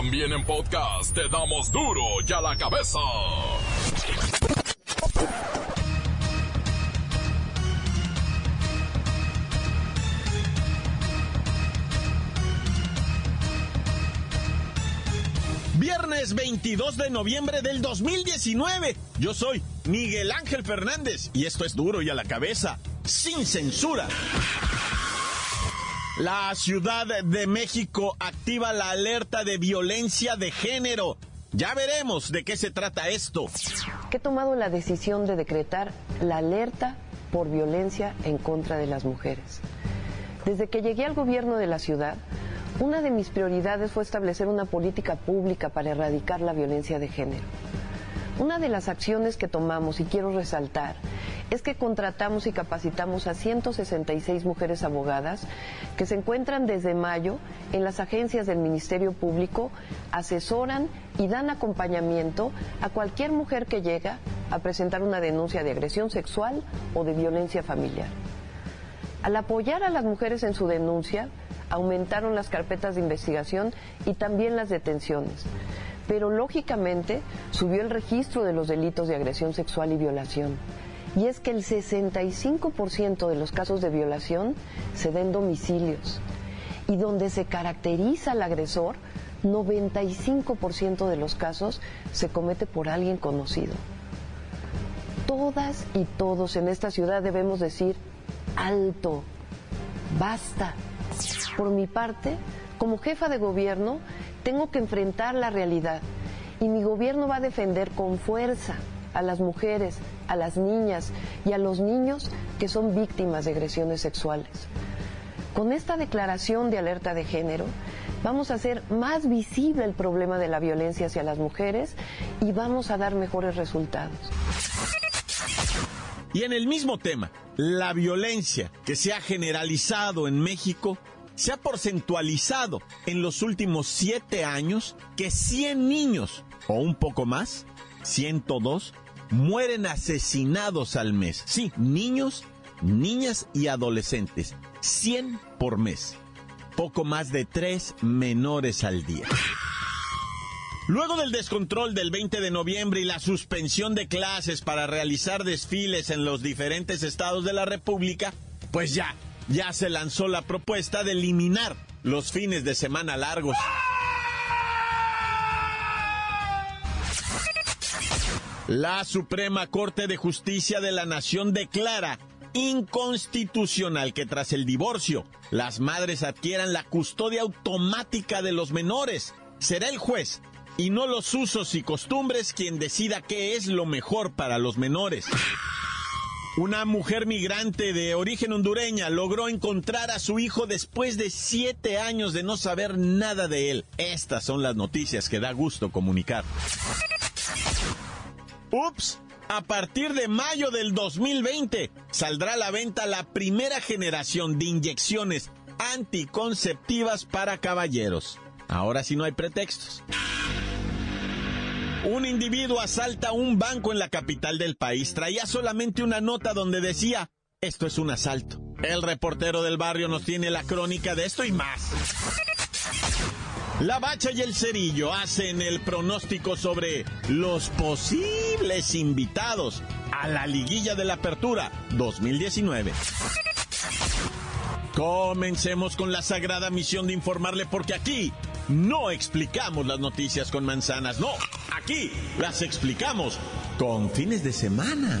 También en podcast te damos duro y a la cabeza. Viernes 22 de noviembre del 2019. Yo soy Miguel Ángel Fernández y esto es Duro y a la Cabeza, sin censura. La Ciudad de México activa la alerta de violencia de género. Ya veremos de qué se trata esto. He tomado la decisión de decretar la alerta por violencia en contra de las mujeres. Desde que llegué al gobierno de la ciudad, una de mis prioridades fue establecer una política pública para erradicar la violencia de género. Una de las acciones que tomamos, y quiero resaltar, es que contratamos y capacitamos a 166 mujeres abogadas que se encuentran desde mayo en las agencias del Ministerio Público, asesoran y dan acompañamiento a cualquier mujer que llega a presentar una denuncia de agresión sexual o de violencia familiar. Al apoyar a las mujeres en su denuncia, aumentaron las carpetas de investigación y también las detenciones. Pero lógicamente subió el registro de los delitos de agresión sexual y violación. Y es que el 65% de los casos de violación se da en domicilios. Y donde se caracteriza al agresor, 95% de los casos se comete por alguien conocido. Todas y todos en esta ciudad debemos decir, alto, basta. Por mi parte, como jefa de gobierno, tengo que enfrentar la realidad y mi gobierno va a defender con fuerza a las mujeres, a las niñas y a los niños que son víctimas de agresiones sexuales. Con esta declaración de alerta de género, vamos a hacer más visible el problema de la violencia hacia las mujeres y vamos a dar mejores resultados. Y en el mismo tema, la violencia que se ha generalizado en México se ha porcentualizado en los últimos 7 años que 100 niños, o un poco más, 102, mueren asesinados al mes. Sí, niños, niñas y adolescentes, 100 por mes. Poco más de 3 menores al día. Luego del descontrol del 20 de noviembre y la suspensión de clases para realizar desfiles en los diferentes estados de la República, pues ya se lanzó la propuesta de eliminar los fines de semana largos. La Suprema Corte de Justicia de la Nación declara inconstitucional que tras el divorcio, las madres adquieran la custodia automática de los menores. Será el juez y no los usos y costumbres quien decida qué es lo mejor para los menores. Una mujer migrante de origen hondureña logró encontrar a su hijo después de 7 años de no saber nada de él. Estas son las noticias que da gusto comunicar. Ups, a partir de mayo del 2020 saldrá a la venta la primera generación de inyecciones anticonceptivas para caballeros. Ahora sí no hay pretextos. Un individuo asalta un banco en la capital del país. Traía solamente una nota donde decía, esto es un asalto. El reportero del barrio nos tiene la crónica de esto y más. La Bacha y el Cerillo hacen el pronóstico sobre los posibles invitados a la liguilla de la Apertura 2019. Comencemos con la sagrada misión de informarle porque aquí no explicamos las noticias con manzanas, no, aquí las explicamos con fines de semana.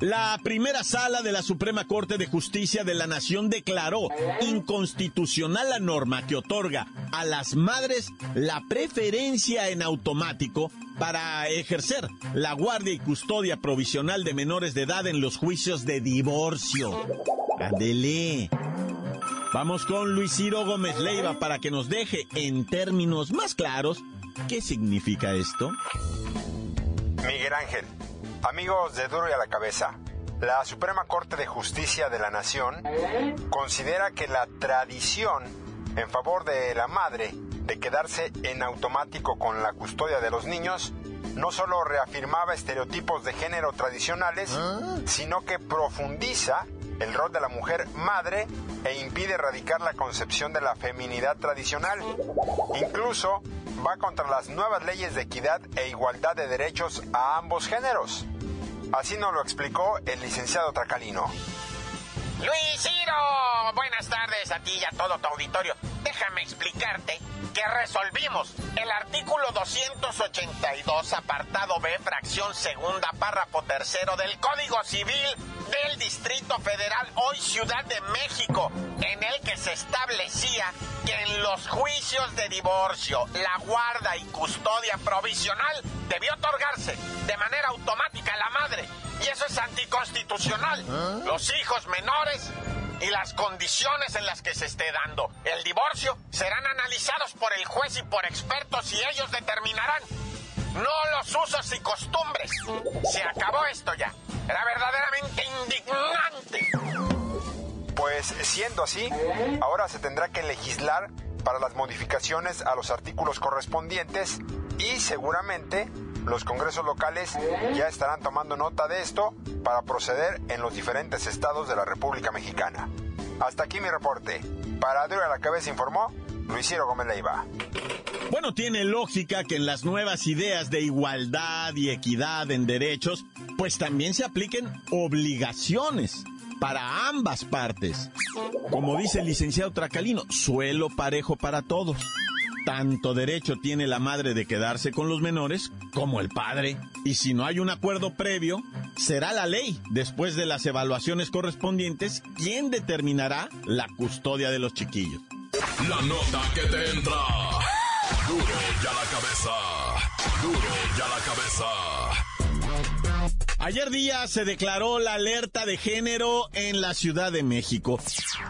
La primera sala de la Suprema Corte de Justicia de la Nación declaró inconstitucional la norma que otorga a las madres la preferencia en automático para ejercer la guardia y custodia provisional de menores de edad en los juicios de divorcio. ¡Ándele! Vamos con Luis Ciro Gómez Leiva para que nos deje en términos más claros qué significa esto. Miguel Ángel, amigos de Duro y a la Cabeza, la Suprema Corte de Justicia de la Nación considera que la tradición en favor de la madre de quedarse en automático con la custodia de los niños no solo reafirmaba estereotipos de género tradicionales, sino que profundiza el rol de la mujer madre e impide erradicar la concepción de la feminidad tradicional. Incluso va contra las nuevas leyes de equidad e igualdad de derechos a ambos géneros. Así nos lo explicó el licenciado Tracalino. Luis Ciro, buenas tardes a ti y a todo tu auditorio. Déjame explicarte que resolvimos el artículo 282, apartado B, fracción segunda, párrafo tercero del Código Civil del Distrito Federal, hoy Ciudad de México, en el que se establecía que en los juicios de divorcio, la guarda y custodia provisional debió otorgarse de manera automática a la madre, y eso es anticonstitucional. Los hijos menores y las condiciones en las que se esté dando el divorcio serán analizados por el juez y por expertos, y ellos determinarán, no los usos y costumbres. Se acabó esto ya. Era verdaderamente indignante. Pues siendo así, ahora se tendrá que legislar para las modificaciones a los artículos correspondientes, y seguramente los congresos locales ya estarán tomando nota de esto para proceder en los diferentes estados de la República Mexicana. Hasta aquí mi reporte. Para Duro y a la Cabeza informó Luis Ciro Gómez Leiva. Bueno, tiene lógica que en las nuevas ideas de igualdad y equidad en derechos, pues también se apliquen obligaciones para ambas partes. Como dice el licenciado Tracalino, suelo parejo para todos. Tanto derecho tiene la madre de quedarse con los menores como el padre. Y si no hay un acuerdo previo, será la ley, después de las evaluaciones correspondientes, quien determinará la custodia de los chiquillos. La nota que te entra. Duro y a la cabeza. Duro y a la cabeza. Ayer día se declaró la alerta de género en la Ciudad de México.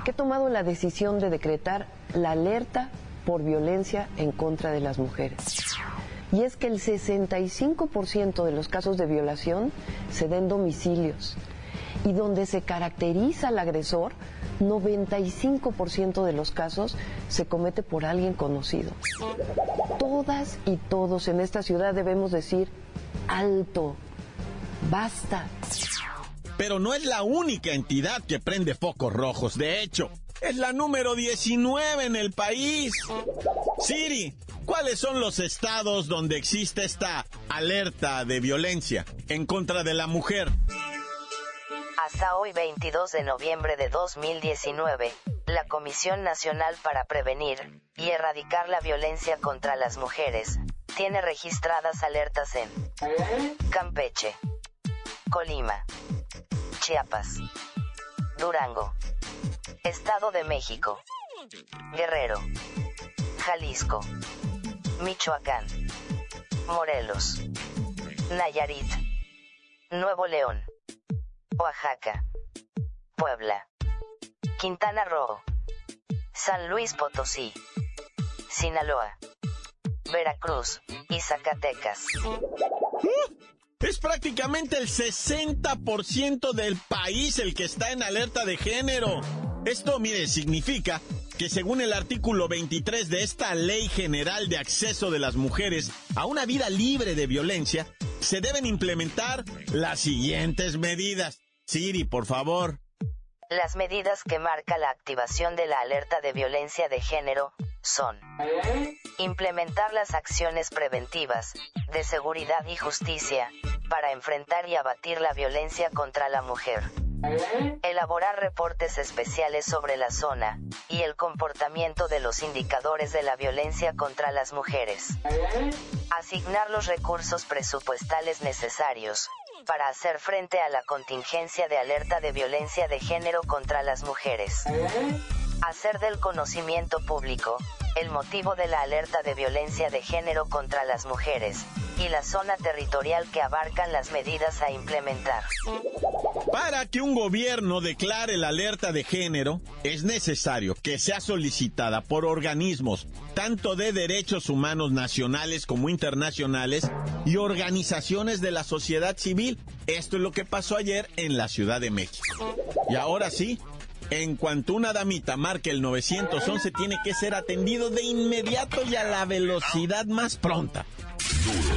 He tomado la decisión de decretar la alerta por violencia en contra de las mujeres. Y es que el 65% de los casos de violación se da en domicilios, y donde se caracteriza al agresor, 95% de los casos se comete por alguien conocido. Todas y todos en esta ciudad debemos decir, alto, basta. Pero no es la única entidad que prende focos rojos, de hecho, es la número 19 en el país. Siri, ¿cuáles son los estados donde existe esta alerta de violencia en contra de la mujer? Hasta hoy, 22 de noviembre de 2019, la Comisión Nacional para Prevenir y Erradicar la Violencia contra las Mujeres tiene registradas alertas en Campeche, Colima, Chiapas, Durango, Estado de México, Guerrero, Jalisco, Michoacán, Morelos, Nayarit, Nuevo León, Oaxaca, Puebla, Quintana Roo, San Luis Potosí, Sinaloa, Veracruz y Zacatecas. Es prácticamente el 60% del país el que está en alerta de género. Esto, mire, significa que según el artículo 23 de esta Ley General de Acceso de las Mujeres a una Vida Libre de Violencia, se deben implementar las siguientes medidas. Siri, por favor. Las medidas que marca la activación de la alerta de violencia de género son: implementar las acciones preventivas, de seguridad y justicia, para enfrentar y abatir la violencia contra la mujer. Elaborar reportes especiales sobre la zona y el comportamiento de los indicadores de la violencia contra las mujeres. Asignar los recursos presupuestales necesarios para hacer frente a la contingencia de alerta de violencia de género contra las mujeres. Hacer del conocimiento público el motivo de la alerta de violencia de género contra las mujeres y la zona territorial que abarcan las medidas a implementar. Para que un gobierno declare la alerta de género, es necesario que sea solicitada por organismos tanto de derechos humanos nacionales como internacionales y organizaciones de la sociedad civil. Esto es lo que pasó ayer en la Ciudad de México. Y ahora sí, en cuanto una damita marque el 911, tiene que ser atendido de inmediato y a la velocidad más pronta. Duro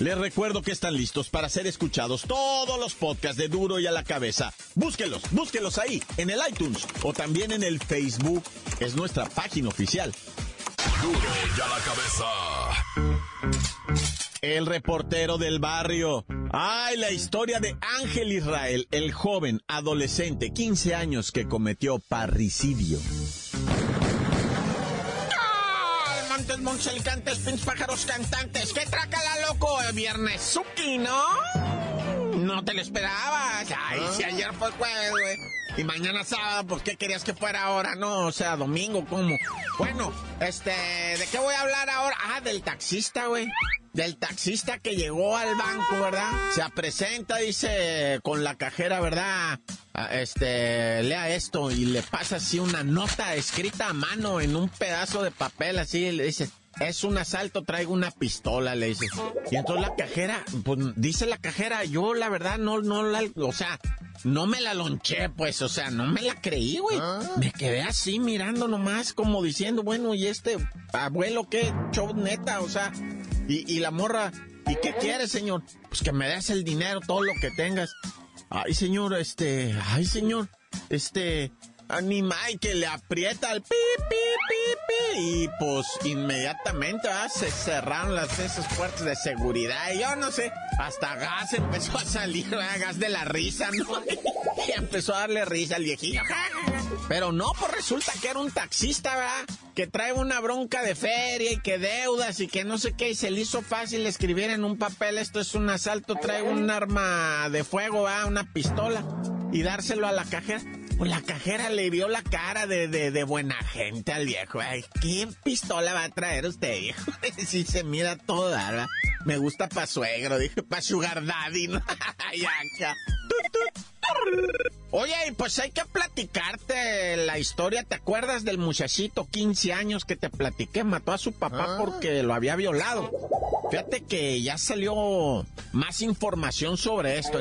Les recuerdo que están listos para ser escuchados todos los podcasts de Duro y a la Cabeza. Búsquenlos ahí, en el iTunes o también en el Facebook. Es nuestra página oficial. Duro y a la Cabeza. El reportero del barrio. ¡Ay, la historia de Ángel Israel, el joven adolescente, 15 años, que cometió parricidio! Montes, Montselicantes, pins, pájaros, cantantes. ¡Qué trácala, loco! Viernes Suki, ¿no? No te lo esperabas. Ay, si ayer fue jueves, güey. Y mañana sábado, pues, ¿qué querías que fuera ahora? No, o sea, domingo, ¿cómo? Bueno, ¿de qué voy a hablar ahora? Ah, del taxista, güey. Del taxista que llegó al banco, ¿verdad? Se presenta, dice, con la cajera, ¿verdad? Lea esto, y le pasa así una nota escrita a mano en un pedazo de papel, así, le dice, es un asalto, traigo una pistola, le dice. Y entonces la cajera, pues, dice la cajera, yo la verdad no me la lonché, pues, o sea, no me la creí, güey. Me quedé así mirando nomás, como diciendo, bueno, y este abuelo, qué show, neta, o sea. Y la morra, ¿y qué quieres, señor? Pues que me des el dinero, todo lo que tengas. Ay, señor, animal que le aprieta el pi, pi, pi, pi. Y pues inmediatamente, ¿verdad? Se cerraron esas puertas de seguridad. Y yo no sé, hasta gas empezó a salir, ¿verdad? Gas de la risa, ¿no? Y empezó a darle risa al viejillo. Pero no, pues resulta que era un taxista, ¿verdad? Que trae una bronca de feria y que deudas y que no sé qué. Y se le hizo fácil escribir en un papel, esto es un asalto, trae un arma de fuego, ¿verdad? Una pistola. Y dárselo a la cajera. Pues la cajera le vio la cara de buena gente al viejo. Ay, ¿qué pistola va a traer usted, viejo? Si se mira toda, ¿verdad? Me gusta pa' suegro, dije, pa' sugar daddy, ¿no? Ay, acá. Oye, y pues hay que platicarte la historia. ¿Te acuerdas del muchachito, 15 años, que te platiqué? Mató a su papá porque lo había violado. Fíjate que ya salió más información sobre esto.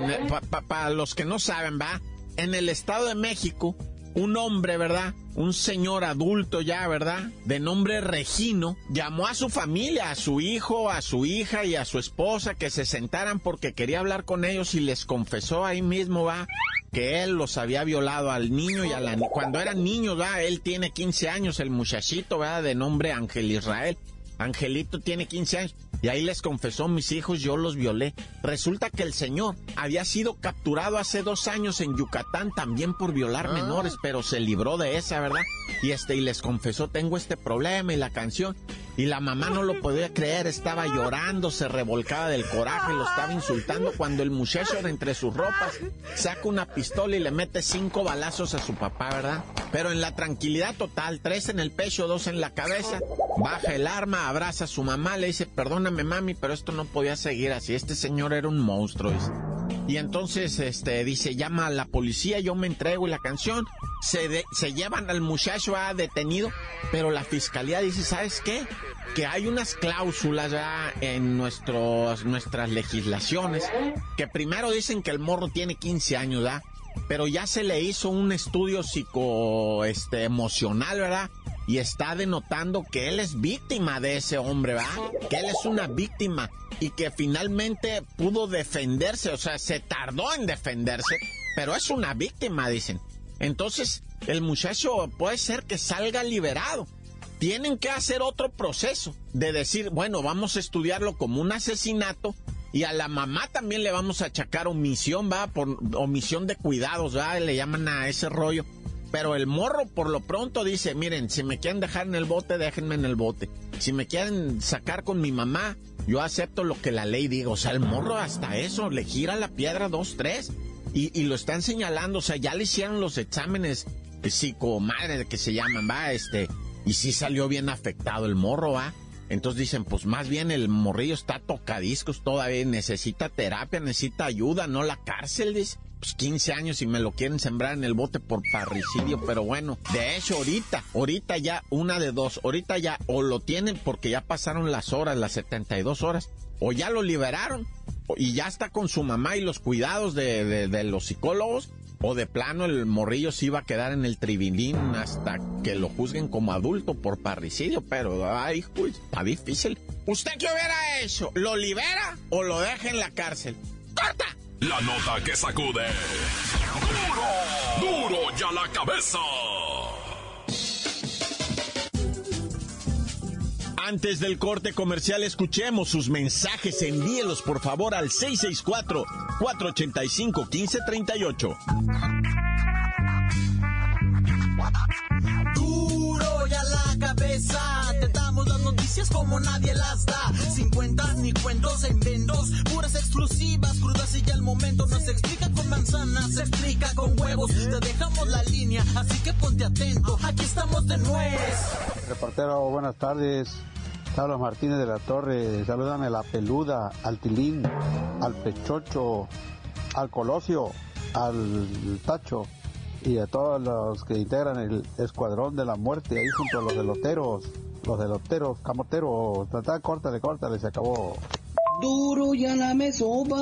Para los que no saben, ¿va? En el Estado de México, un hombre, ¿verdad? Un señor adulto ya, ¿verdad? De nombre Regino, llamó a su familia, a su hijo, a su hija y a su esposa que se sentaran porque quería hablar con ellos y les confesó ahí mismo, ¿va? Que él los había violado al niño y a la niña. Cuando eran niños, ¿va? Él tiene 15 años, el muchachito, ¿verdad? De nombre Ángel Israel. Angelito tiene 15 años. Y ahí les confesó, mis hijos, yo los violé. Resulta que el señor había sido capturado hace 2 años en Yucatán también por violar menores, pero se libró de esa, ¿verdad? Y les confesó, tengo este problema y la canción. Y la mamá no lo podía creer, estaba llorando, se revolcaba del coraje, lo estaba insultando cuando el muchacho de entre sus ropas saca una pistola y le mete 5 balazos a su papá, ¿verdad? Pero en la tranquilidad total, 3 en el pecho, 2 en la cabeza, baja el arma, abraza a su mamá, le dice, perdóname mami, pero esto no podía seguir así, este señor era un monstruo, dice. Y entonces, dice, llama a la policía, yo me entrego y la canción. Se llevan al muchacho, ha detenido, pero la fiscalía dice, ¿sabes qué? Que hay unas cláusulas ya en nuestras legislaciones, que primero dicen que el morro tiene 15 años, ¿verdad? Pero ya se le hizo un estudio psicoemocional, ¿verdad? Y está denotando que él es víctima de ese hombre, ¿verdad? Que él es una víctima y que finalmente pudo defenderse, o sea, se tardó en defenderse, pero es una víctima, dicen. Entonces, el muchacho puede ser que salga liberado. Tienen que hacer otro proceso de decir, bueno, vamos a estudiarlo como un asesinato y a la mamá también le vamos a achacar omisión, va, por omisión de cuidados, va, le llaman a ese rollo. Pero el morro por lo pronto dice, miren, si me quieren dejar en el bote, déjenme en el bote. Si me quieren sacar con mi mamá, yo acepto lo que la ley diga. O sea, el morro hasta eso, le gira la piedra 2, 3 y lo están señalando. O sea, ya le hicieron los exámenes psicomadre que se llaman, va, y sí salió bien afectado el morro, va. Entonces dicen, pues más bien el morrillo está tocadiscos todavía, necesita terapia, necesita ayuda, no la cárcel, dice. Pues 15 años y me lo quieren sembrar en el bote por parricidio, pero bueno, de hecho ahorita ya una de dos, ahorita ya o lo tienen porque ya pasaron las horas, las 72 horas, o ya lo liberaron y ya está con su mamá y los cuidados de los psicólogos, o de plano el morrillo sí va a quedar en el tribilín hasta que lo juzguen como adulto por parricidio, pero ay, pues, está difícil. ¿Usted qué hubiera hecho? ¿Lo libera o lo deja en la cárcel? ¡Corta! La nota que sacude. ¡Duro y a la cabeza! Antes del corte comercial, escuchemos sus mensajes. Envíelos, por favor, al 664-485-1538. Duro y a la cabeza. Te damos las noticias como nadie las da. Sin cuentas ni cuentos en vendos, puras exclusivas, crudas y ya el momento. No se explica con manzanas, se explica con huevos. Te dejamos la línea, así que ponte atento. Aquí estamos de nuez. Reportero, buenas tardes. Pablo Martínez de la Torre. Saludan a la peluda, al tilín, al pechocho, al colosio, al tacho y a todos los que integran el escuadrón de la muerte ahí junto a los deloteros. Los deloteros, camoteros, tratá, córtale, se acabó. Duro y a la mesobas,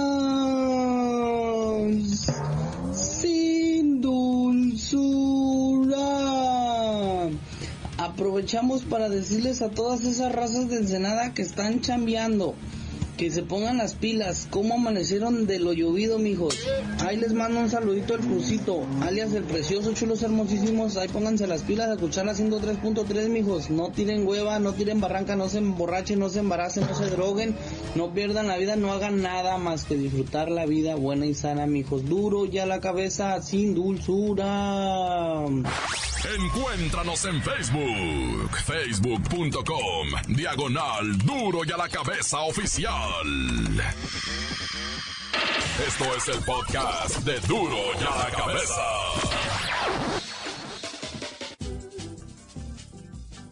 sin dulzura. Aprovechamos para decirles a todas esas razas de Ensenada que están chambeando, que se pongan las pilas, cómo amanecieron de lo llovido, mijos. Ahí les mando un saludito al Crucito, alias el Precioso, chulos hermosísimos. Ahí pónganse las pilas a escuchar la 103.3, mijos. No tiren hueva, no tiren barranca, no se emborrachen, no se embaracen, no se droguen, no pierdan la vida, no hagan nada más que disfrutar la vida buena y sana, mijos. Duro y a la cabeza, sin dulzura. Encuéntranos en Facebook, facebook.com/Duro y a la Cabeza Oficial. Esto es el podcast de Duro y a la Cabeza.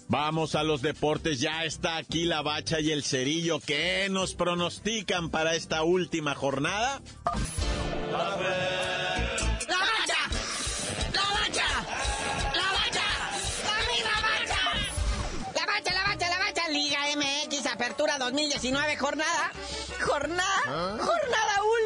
Vamos a los deportes, ya está aquí la Bacha y el Cerillo. ¿Qué nos pronostican para esta última jornada? Apertura 2019, jornada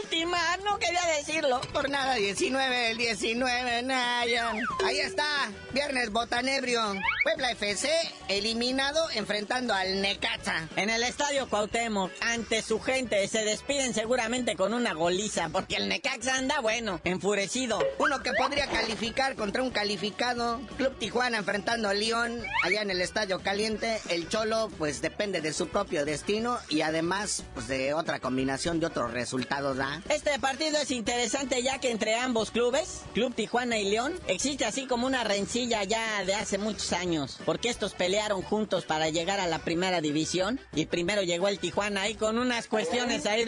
última, no quería decirlo, jornada 19, el 19, Nayan. Ahí está, viernes botanebrio, Puebla FC eliminado enfrentando al Necaxa. En el Estadio Cuauhtémoc, ante su gente, se despiden seguramente con una goliza, porque el Necaxa anda bueno, enfurecido. Uno que podría calificar contra un calificado, Club Tijuana enfrentando a León, allá en el Estadio Caliente. El Cholo, pues depende de su propio destino y además pues de otra combinación de otros resultados, ¿ah? Este partido es interesante ya que entre ambos clubes, Club Tijuana y León, existe así como una rencilla ya de hace muchos años, porque estos pelearon juntos para llegar a la primera división y primero llegó el Tijuana ahí con unas cuestiones ahí,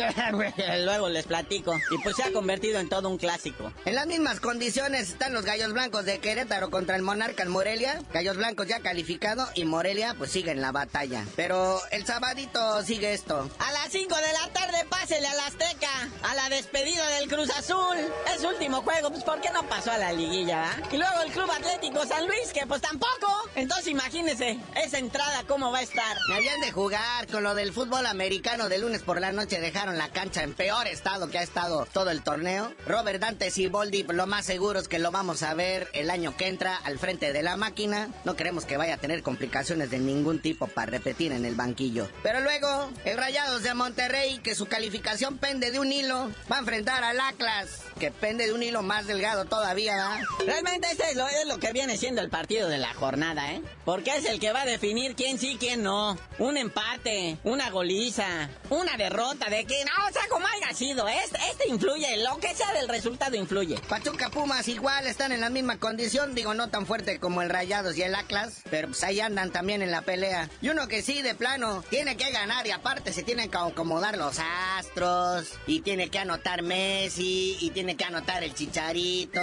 luego les platico, y pues se ha convertido en todo un clásico. En las mismas condiciones están los Gallos Blancos de Querétaro contra el Monarcas Morelia. Gallos Blancos ya calificado y Morelia pues sigue en la batalla, pero el sabadito sigue esto. A las 5 de la tarde, pásele a la Azteca, a la despedida del Cruz Azul. Es su último juego, pues ¿por qué no pasó a la liguilla, ¿eh? Y luego el Club Atlético San Luis, que pues tampoco. Entonces imagínense, esa entrada cómo va a estar. Me habían de jugar con lo del fútbol americano de lunes por la noche, dejaron la cancha en peor estado que ha estado todo el torneo. Robert Dante Boldi, lo más seguro es que lo vamos a ver el año que entra al frente de la máquina. No queremos que vaya a tener complicaciones de ningún tipo para repetir en el banquillo. Pero luego, el Rayados de Monterrey, que su calificación pende de un hilo, va a enfrentar enfrentar al Atlas, que pende de un hilo más delgado todavía, ¿verdad? Realmente este es lo que viene siendo el partido de la jornada, ¿eh? Porque es el que va a definir quién sí, quién no. Un empate, una goliza, una derrota de que... No, o sea, como haya sido, este influye, lo que sea del resultado influye. Pachuca, Pumas igual están en la misma condición, digo, no tan fuerte como el Rayados y el Atlas, pero pues ahí andan también en la pelea. Y uno que sí, de plano, tiene que ganar y aparte se tienen que acomodar los astros y tiene que anotar Messi y tiene que anotar el Chicharito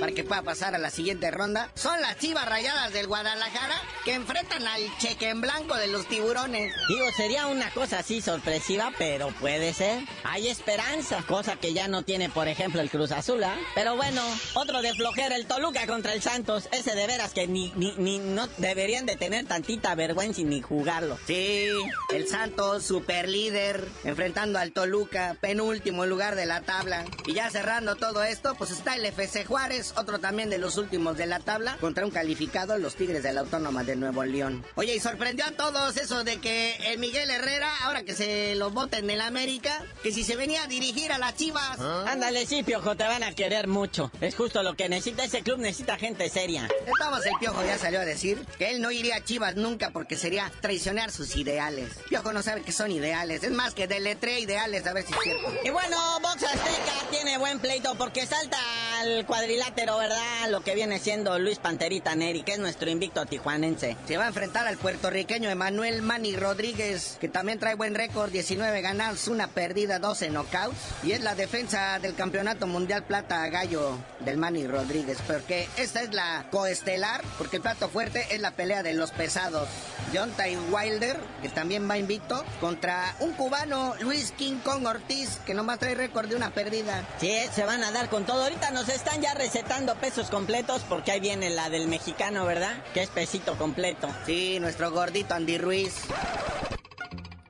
para que pueda pasar a la siguiente ronda. Son las Chivas Rayadas del Guadalajara que enfrentan al cheque en blanco de los Tiburones. Digo, sería una cosa así sorpresiva, pero puede ser. Hay esperanza, cosa que ya no tiene, por ejemplo, el Cruz Azul, ¿eh? Pero bueno, otro de flojera, el Toluca contra el Santos. Ese de veras que ni no deberían de tener tantita vergüenza y ni jugarlo. Sí, el Santos, super líder, enfrentando al Toluca, penúltimo lugar de la tabla. Y ya cerrando todo esto, pues está el FC Juárez, otro también de los últimos de la tabla, contra un calificado, los Tigres de la Autónoma de Nuevo León. Oye, y sorprendió a todos eso de que el Miguel Herrera, ahora que se lo voten en América, que si se venía a dirigir a las Chivas. ¿Ah? Ándale, sí, Piojo, te van a querer mucho. Es justo lo que necesita ese club, necesita gente seria. Estamos, el Piojo ya salió a decir que él no iría a Chivas nunca porque sería traicionar sus ideales. Piojo no sabe que son ideales, es más que deletrea ideales, a ver si es cierto. Y bueno, Box Azteca tiene buen pleito porque salta al cuadrilátero, ¿verdad? Lo que viene siendo Luis Panterita Neri, que es nuestro invicto tijuanense. Se va a enfrentar al puertorriqueño Emmanuel Manny Rodríguez, que también trae buen récord, 19 ganados, una perdida, 12 knockouts, y es la defensa del campeonato mundial plata gallo del Manny Rodríguez, porque esta es la coestelar, porque el plato fuerte es la pelea de los pesados. Deontay Wilder, que también va invicto, contra un cubano, Luis King Kong Ortiz, que nomás trae récord de una perdida. Sí, se van a dar con todo. Ahorita nos están ya recetando pesos completos, porque ahí viene la del mexicano, ¿verdad? Que es pesito completo. Sí, nuestro gordito Andy Ruiz.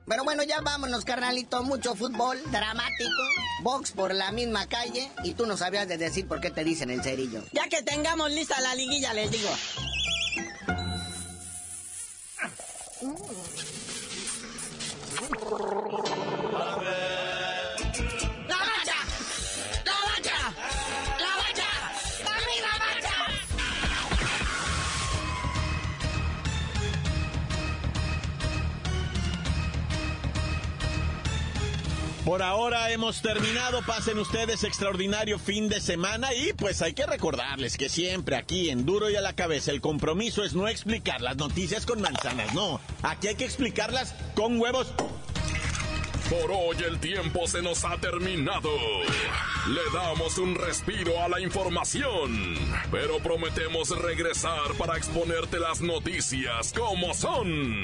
Pero bueno, ya vámonos, carnalito. Mucho fútbol, dramático, box por la misma calle, y tú no sabías de decir por qué te dicen el cerillo. Ya que tengamos lista la liguilla, les digo. Por ahora hemos terminado, pasen ustedes extraordinario fin de semana y pues hay que recordarles que siempre aquí en Duro y a la Cabeza el compromiso es no explicar las noticias con manzanas, no, aquí hay que explicarlas con huevos. Por hoy el tiempo se nos ha terminado. Le damos un respiro a la información, pero prometemos regresar para exponerte las noticias como son.